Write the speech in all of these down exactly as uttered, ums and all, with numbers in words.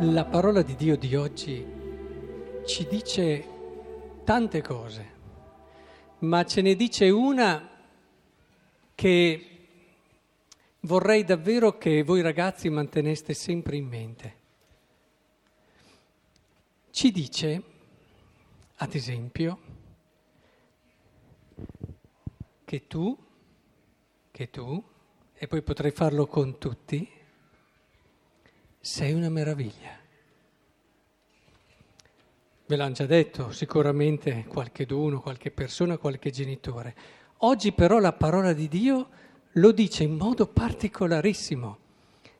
La parola di Dio di oggi ci dice tante cose, ma ce ne dice una che vorrei davvero che voi ragazzi manteneste sempre in mente. Ci dice, ad esempio, che tu, che tu, e poi potrei farlo con tutti, sei una meraviglia. Ve l'hanno già detto sicuramente qualcheduno, qualche persona, qualche genitore. Oggi però la parola di Dio lo dice in modo particolarissimo.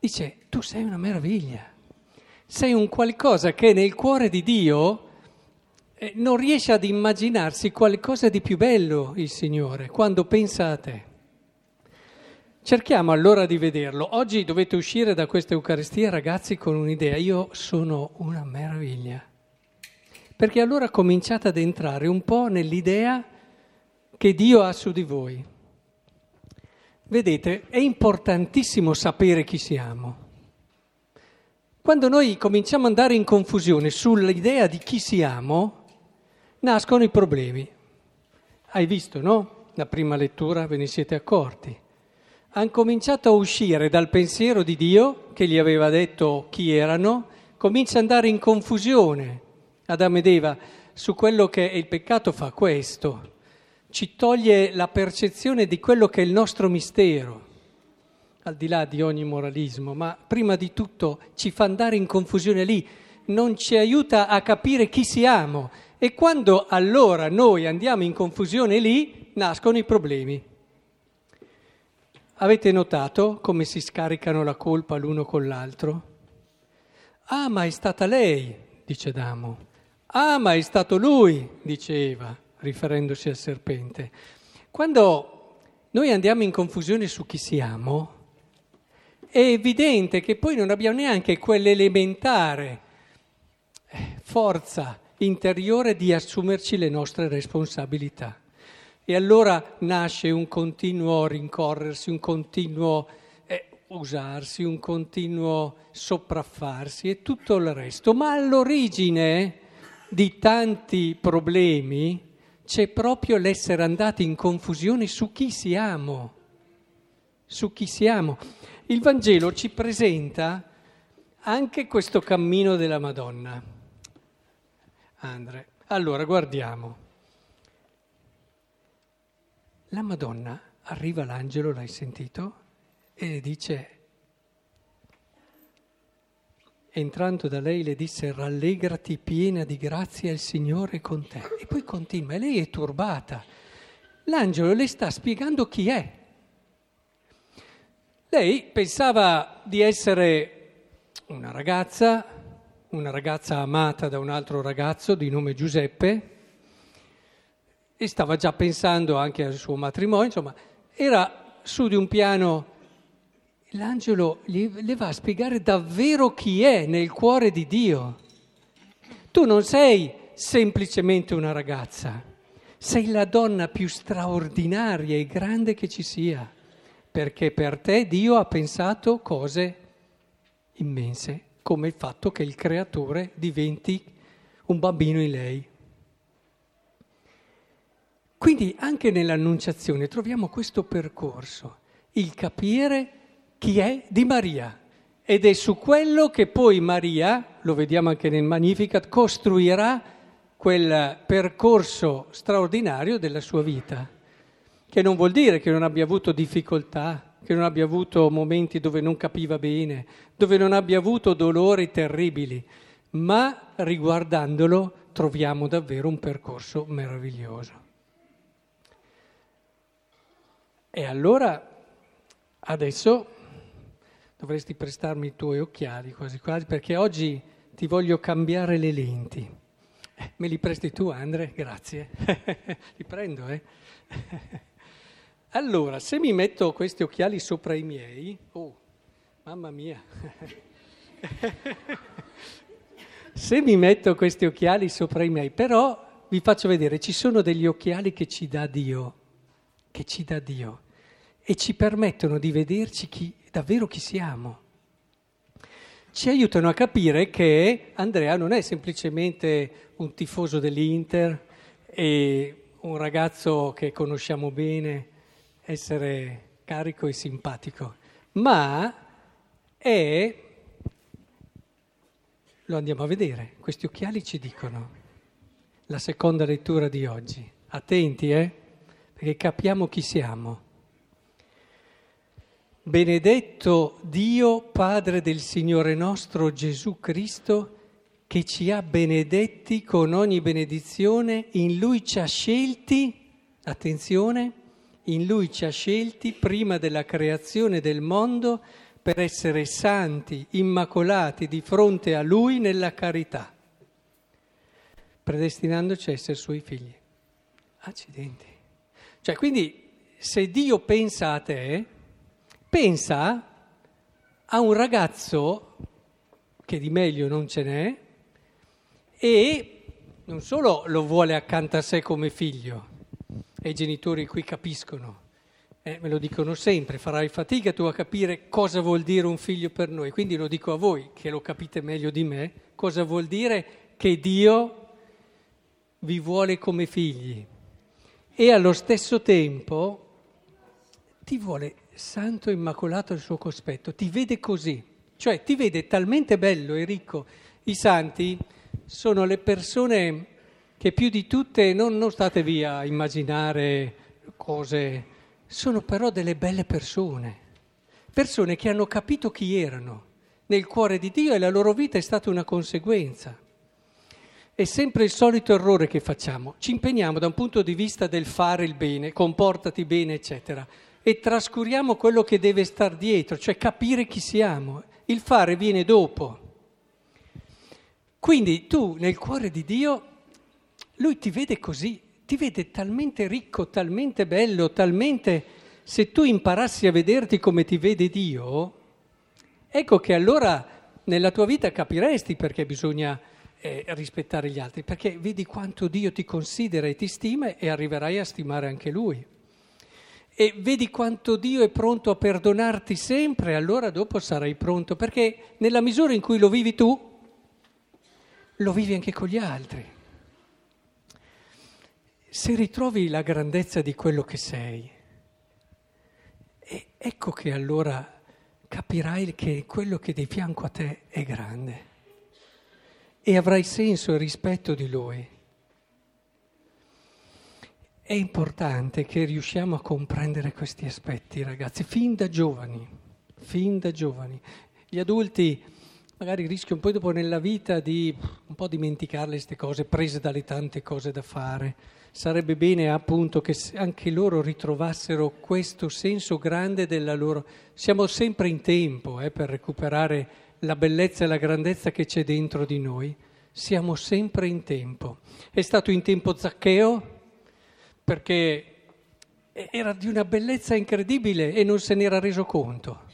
Dice, tu sei una meraviglia. Sei un qualcosa che nel cuore di Dio eh, non riesce ad immaginarsi qualcosa di più bello il Signore quando pensa a te. Cerchiamo allora di vederlo. Oggi dovete uscire da questa Eucaristia, ragazzi, con un'idea. Io sono una meraviglia. Perché allora cominciate ad entrare un po' nell'idea che Dio ha su di voi. Vedete, è importantissimo sapere chi siamo. Quando noi cominciamo ad andare in confusione sull'idea di chi siamo, nascono i problemi. Hai visto, no? La prima lettura ve ne siete accorti. Han cominciato a uscire dal pensiero di Dio, che gli aveva detto chi erano, comincia ad andare in confusione, Adamo ed Eva, su quello che è il peccato fa questo. Ci toglie la percezione di quello che è il nostro mistero, al di là di ogni moralismo, ma prima di tutto ci fa andare in confusione lì, non ci aiuta a capire chi siamo. E quando allora noi andiamo in confusione lì, nascono i problemi. Avete notato come si scaricano la colpa l'uno con l'altro? Ah, ma è stata lei, dice Adamo. Ah, ma è stato lui, dice Eva, riferendosi al serpente. Quando noi andiamo in confusione su chi siamo, è evidente che poi non abbiamo neanche quell'elementare forza interiore di assumerci le nostre responsabilità. E allora nasce un continuo rincorrersi, un continuo eh, usarsi, un continuo sopraffarsi e tutto il resto. Ma all'origine di tanti problemi c'è proprio l'essere andati in confusione su chi siamo, su chi siamo. Il Vangelo ci presenta anche questo cammino della Madonna. Andre, allora guardiamo. La Madonna, arriva l'angelo, l'hai sentito, e le dice, entrando da lei le disse, rallegrati piena di grazia, il Signore è con te. E poi continua, e lei è turbata. L'angelo le sta spiegando chi è. Lei pensava di essere una ragazza, una ragazza amata da un altro ragazzo di nome Giuseppe, e stava già pensando anche al suo matrimonio, insomma, era su di un piano. L'angelo le va a spiegare davvero chi è nel cuore di Dio. Tu non sei semplicemente una ragazza, sei la donna più straordinaria e grande che ci sia, perché per te Dio ha pensato cose immense, come il fatto che il creatore diventi un bambino in lei. Quindi anche nell'Annunciazione troviamo questo percorso, il capire chi è di Maria. Ed è su quello che poi Maria, lo vediamo anche nel Magnificat, costruirà quel percorso straordinario della sua vita. Che non vuol dire che non abbia avuto difficoltà, che non abbia avuto momenti dove non capiva bene, dove non abbia avuto dolori terribili, ma riguardandolo troviamo davvero un percorso meraviglioso. E allora, adesso, dovresti prestarmi i tuoi occhiali quasi quasi, perché oggi ti voglio cambiare le lenti. Eh, me li presti tu, Andre? Grazie. Li prendo, eh? Allora, se mi metto questi occhiali sopra i miei... Oh, mamma mia! Se mi metto questi occhiali sopra i miei, però vi faccio vedere, ci sono degli occhiali che ci dà Dio. che ci dà Dio e ci permettono di vederci chi, davvero chi siamo. ci aiutano a capire che Andrea non è semplicemente un tifoso dell'Inter e un ragazzo che conosciamo bene, essere carico e simpatico, ma è, lo andiamo a vedere, questi occhiali ci dicono, la seconda lettura di oggi. Attenti, eh? Perché capiamo chi siamo. Benedetto Dio, Padre del Signore nostro Gesù Cristo, che ci ha benedetti con ogni benedizione, in Lui ci ha scelti, attenzione, in Lui ci ha scelti prima della creazione del mondo per essere santi, immacolati di fronte a Lui nella carità, predestinandoci a essere Suoi figli. Accidenti. Cioè, quindi, se Dio pensa a te, pensa a un ragazzo che di meglio non ce n'è e non solo lo vuole accanto a sé come figlio, e i genitori qui capiscono, eh, me lo dicono sempre, farai fatica tu a capire cosa vuol dire un figlio per noi, quindi lo dico a voi che lo capite meglio di me, cosa vuol dire che Dio vi vuole come figli e allo stesso tempo ti vuole santo immacolato al suo cospetto, ti vede così, cioè ti vede talmente bello e ricco. I santi sono le persone che più di tutte, non, non state via a immaginare cose, sono però delle belle persone, persone che hanno capito chi erano nel cuore di Dio e la loro vita è stata una conseguenza. È sempre il solito errore che facciamo, ci impegniamo da un punto di vista del fare il bene, comportati bene, eccetera, e trascuriamo quello che deve star dietro, cioè capire chi siamo. Il fare viene dopo. Quindi tu nel cuore di Dio, Lui ti vede così, ti vede talmente ricco, talmente bello, talmente... Se tu imparassi a vederti come ti vede Dio, ecco che allora nella tua vita capiresti perché bisogna eh, rispettare gli altri, perché vedi quanto Dio ti considera e ti stima e arriverai a stimare anche Lui. E vedi quanto Dio è pronto a perdonarti sempre, allora dopo sarai pronto, perché nella misura in cui lo vivi tu, lo vivi anche con gli altri. Se ritrovi la grandezza di quello che sei, e ecco che allora capirai che quello che è di fianco a te è grande e avrai senso e rispetto di Lui. È importante che riusciamo a comprendere questi aspetti, ragazzi, fin da giovani, fin da giovani. Gli adulti magari rischiano poi dopo nella vita di un po' dimenticarle queste cose, prese dalle tante cose da fare. Sarebbe bene appunto che anche loro ritrovassero questo senso grande della loro... Siamo sempre in tempo eh, per recuperare la bellezza e la grandezza che c'è dentro di noi. Siamo sempre in tempo. È stato in tempo Zaccheo, perché era di una bellezza incredibile e non se n'era reso conto.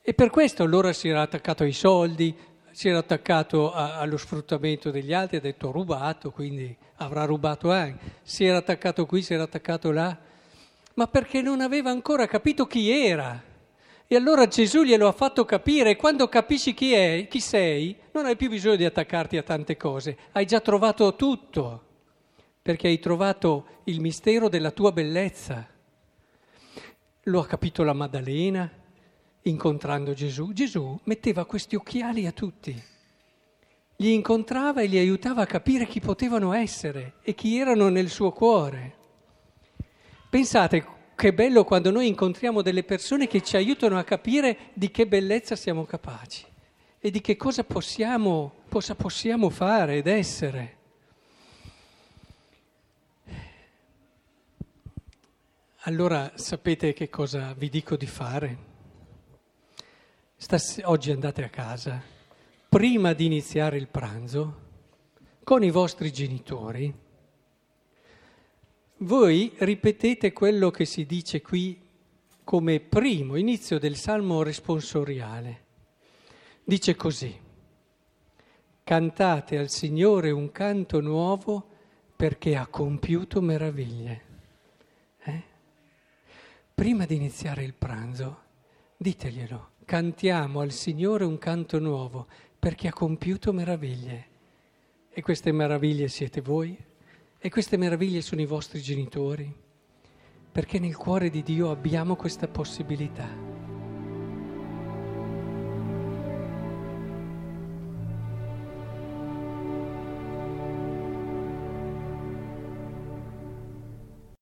E per questo allora si era attaccato ai soldi, si era attaccato a, allo sfruttamento degli altri, ha detto ho rubato, quindi avrà rubato anche. Si era attaccato qui, si era attaccato là, ma perché non aveva ancora capito chi era. E allora Gesù glielo ha fatto capire e quando capisci chi è, chi sei, non hai più bisogno di attaccarti a tante cose, hai già trovato tutto. Perché hai trovato il mistero della tua bellezza. Lo ha capito la Maddalena, incontrando Gesù. Gesù metteva questi occhiali a tutti. Li incontrava e li aiutava a capire chi potevano essere e chi erano nel suo cuore. Pensate che bello quando noi incontriamo delle persone che ci aiutano a capire di che bellezza siamo capaci e di che cosa possiamo, cosa possiamo fare ed essere. Allora sapete che cosa vi dico di fare? Stas- oggi andate a casa, prima di iniziare il pranzo, con i vostri genitori, voi ripetete quello che si dice qui come primo inizio del Salmo responsoriale. Dice così, cantate al Signore un canto nuovo perché ha compiuto meraviglie. Prima di iniziare il pranzo, diteglielo, cantiamo al Signore un canto nuovo, perché ha compiuto meraviglie. E queste meraviglie siete voi, e queste meraviglie sono i vostri genitori, perché nel cuore di Dio abbiamo questa possibilità.